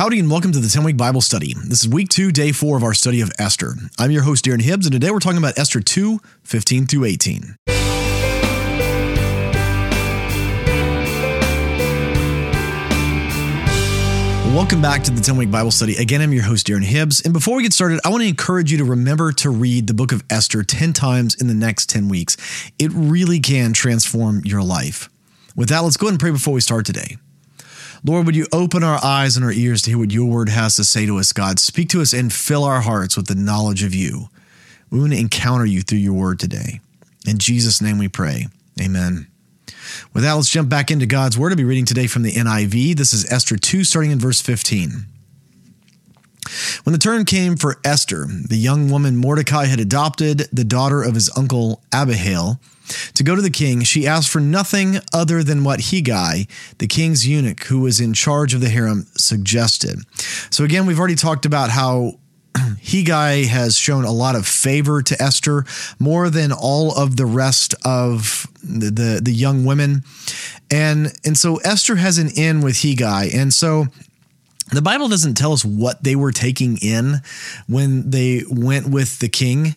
Howdy and welcome to the 10-week Bible study. This is week 2, day 4 of our study of Esther. I'm your host, Darren Hibbs, and today we're talking about Esther 2:15-18. Welcome back to the 10-week Bible study. Again, I'm your host, Darren Hibbs. And before we get started, I want to encourage you to remember to read the book of Esther 10 times in the next 10 weeks. It really can transform your life. With that, let's go ahead and pray before we start today. Lord, would you open our eyes and our ears to hear what your word has to say to us, God? Speak to us and fill our hearts with the knowledge of you. We want to encounter you through your word today. In Jesus' name we pray. Amen. With that, let's jump back into God's word. I'll be reading today from the NIV. This is Esther 2, starting in verse 15. When the turn came for Esther, the young woman Mordecai had adopted, the daughter of his uncle Abihail, to go to the king, she asked for nothing other than what Hegai, the king's eunuch who was in charge of the harem, suggested. So again, we've already talked about how Hegai has shown a lot of favor to Esther, more than all of the rest of the young women. And so Esther has an in with Hegai. And so the Bible doesn't tell us what they were taking in when they went with the king.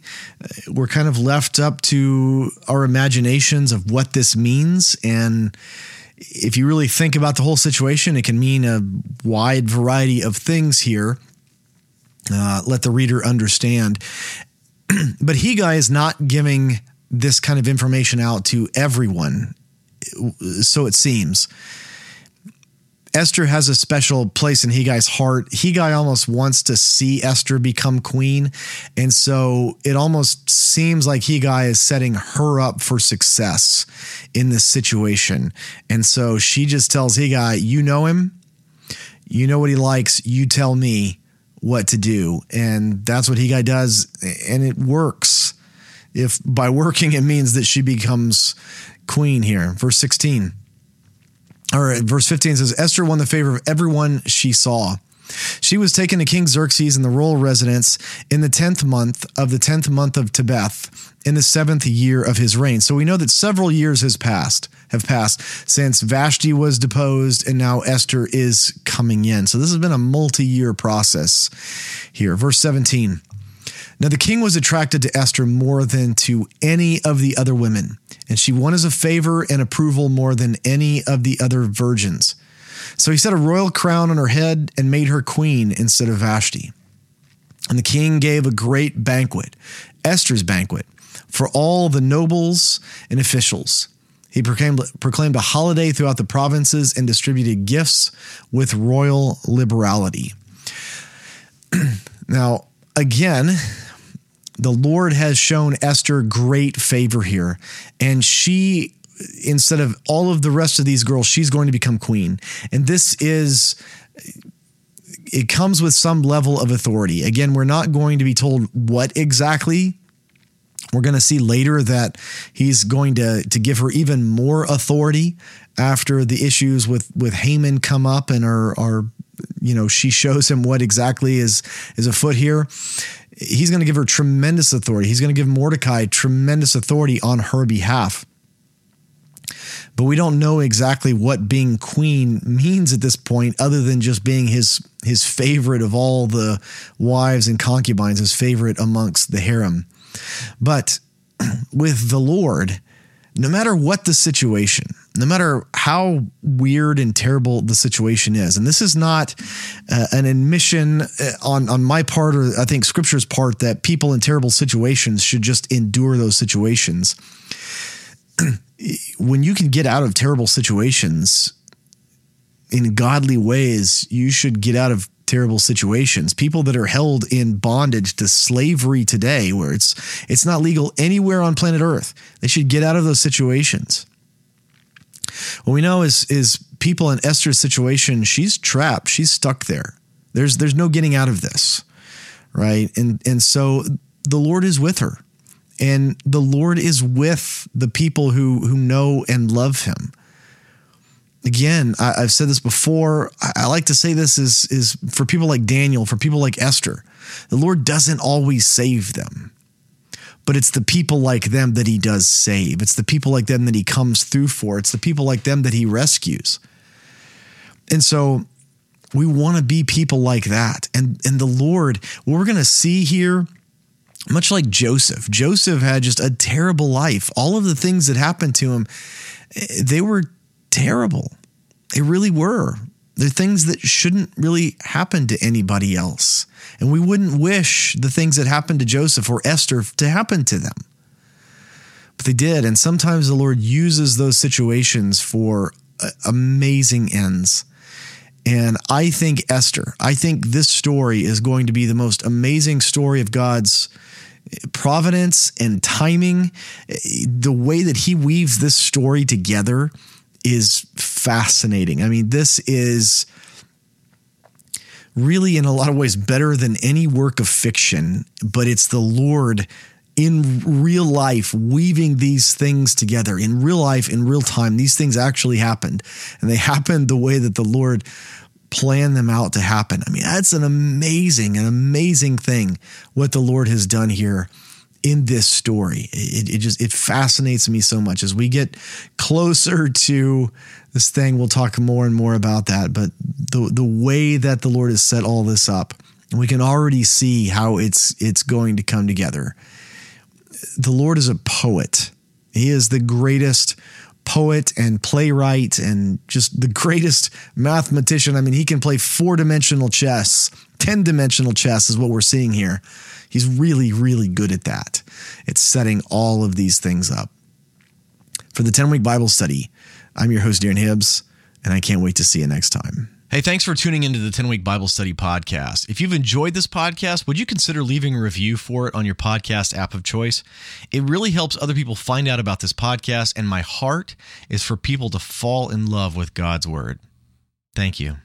We're kind of left up to our imaginations of what this means. And if you really think about the whole situation, it can mean a wide variety of things here. Let the reader understand. But Hegai is not giving this kind of information out to everyone, so it seems. Esther has a special place in Hegai's heart. Hegai almost wants to see Esther become queen. And so it almost seems like Hegai is setting her up for success in this situation. And so she just tells Hegai, you know him, you know what he likes, you tell me what to do. And that's what Hegai does. And it works. If by working, it means that she becomes queen here. Verse 16. All right, verse 15 says, Esther won the favor of everyone she saw. She was taken to King Xerxes in the royal residence in the 10th month of Tebeth in the 7th year of his reign. So we know that several years have passed since Vashti was deposed, and now Esther is coming in. So this has been a multi-year process here. Verse 17. Now the king was attracted to Esther more than to any of the other women, and she won his favor and approval more than any of the other virgins. So he set a royal crown on her head and made her queen instead of Vashti. And the king gave a great banquet, Esther's banquet, for all the nobles and officials. He proclaimed a holiday throughout the provinces and distributed gifts with royal liberality. Now, again, the Lord has shown Esther great favor here, and she, instead of all of the rest of these girls, she's going to become queen. And this is, it comes with some level of authority. Again, we're not going to be told what exactly. We're going to see later that he's going to give her even more authority after the issues with Haman come up and are she shows him what exactly is afoot here. He's going to give her tremendous authority. He's going to give Mordecai tremendous authority on her behalf. But we don't know exactly what being queen means at this point, other than just being his favorite of all the wives and concubines, his favorite amongst the harem. But with the Lord, no matter what the situation, no matter how weird and terrible the situation is, and this is not an admission on my part, or I think Scripture's part, that people in terrible situations should just endure those situations. When you can get out of terrible situations in godly ways, you should get out of terrible situations. People that are held in bondage to slavery today, where it's not legal anywhere on planet Earth, they should get out of those situations. What we know is people in Esther's situation, she's trapped. She's stuck there. There's no getting out of this, right? And so the Lord is with her, and the Lord is with the people who know and love him. Again, I've said this before. I like to say this is for people like Daniel, for people like Esther. The Lord doesn't always save them, but it's the people like them that he does save. It's the people like them that he comes through for. It's the people like them that he rescues. And so We want to be people like that. And the Lord, what we're going to see here, much like Joseph, Joseph had just a terrible life. All of the things that happened to him, they were terrible. They really were. They're things that shouldn't really happen to anybody else. And we wouldn't wish the things that happened to Joseph or Esther to happen to them. But they did. And sometimes the Lord uses those situations for amazing ends. And I think Esther, I think this story is going to be the most amazing story of God's providence and timing. The way that he weaves this story together is fascinating. I mean, this is really in a lot of ways better than any work of fiction, but it's the Lord in real life weaving these things together. In real life, in real time, these things actually happened, and they happened the way that the Lord planned them out to happen. I mean, that's an amazing thing, what the Lord has done here in this story. It fascinates me so much. As we get closer to this thing, we'll talk more and more about that, but the way that the Lord has set all this up, we can already see how it's going to come together. The Lord is a poet. He is the greatest poet and playwright and just the greatest mathematician. I mean, he can play 4-dimensional chess. 10-dimensional chess is what we're seeing here. He's really, really good at that. It's setting all of these things up. For the 10-week Bible study, I'm your host, Darren Hibbs, and I can't wait to see you next time. Hey, thanks for tuning into the 10-Week Bible Study Podcast. If you've enjoyed this podcast, would you consider leaving a review for it on your podcast app of choice? It really helps other people find out about this podcast, and my heart is for people to fall in love with God's Word. Thank you.